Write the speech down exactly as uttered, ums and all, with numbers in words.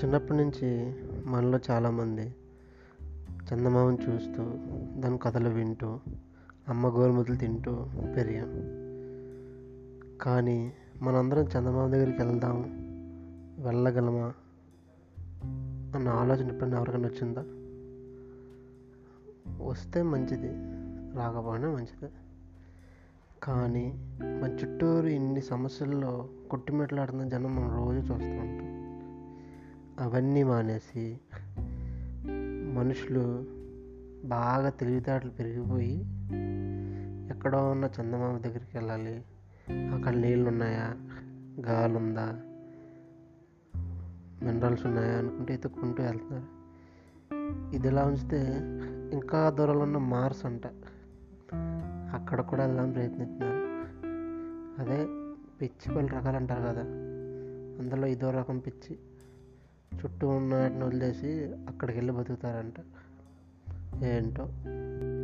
చిన్నప్పటి నుంచి మనలో చాలామంది చందమామను చూస్తూ దాని కథలు వింటూ అమ్మ గోరుముద్దలు తింటూ పెరిగాం. కానీ మనందరం చందమామ దగ్గరికి వెళ్దాం వెళ్ళగలమా అన్న ఆలోచన ఎప్పుడైనా ఎవరికైనా వచ్చిందా? వస్తే మంచిది, రాకపోయినా మంచిది. కానీ మన చుట్టూరు ఇన్ని సమస్యల్లో కొట్టిమెట్లాడుతున్న జనం మనం రోజు చూస్తూ ఉంటాం. అవన్నీ మానేసి మనుషులు బాగా తెలివితేటలు పెరిగిపోయి ఎక్కడో ఉన్న చందమామ దగ్గరికి వెళ్ళాలి, అక్కడ నీళ్ళు ఉన్నాయా, గాలి ఉందా, మినరల్స్ ఉన్నాయా అనుకుంటే ఎత్తుక్కుంటూ వెళ్తున్నారు. ఇది ఇలా ఉంచితే ఇంకా దూరంలో ఉన్న మార్స్ అంట అక్కడ కూడా వెళ్దాం ప్రయత్నిస్తున్నారు. అదే పిచ్చి పలు రకాలు అంటారు కదా, అందులో ఇదో రకం పిచ్చి చుట్టూ ఉన్న వాటిని వదిలేసి అక్కడికి వెళ్ళి బతుకుతారంట. ఏంటో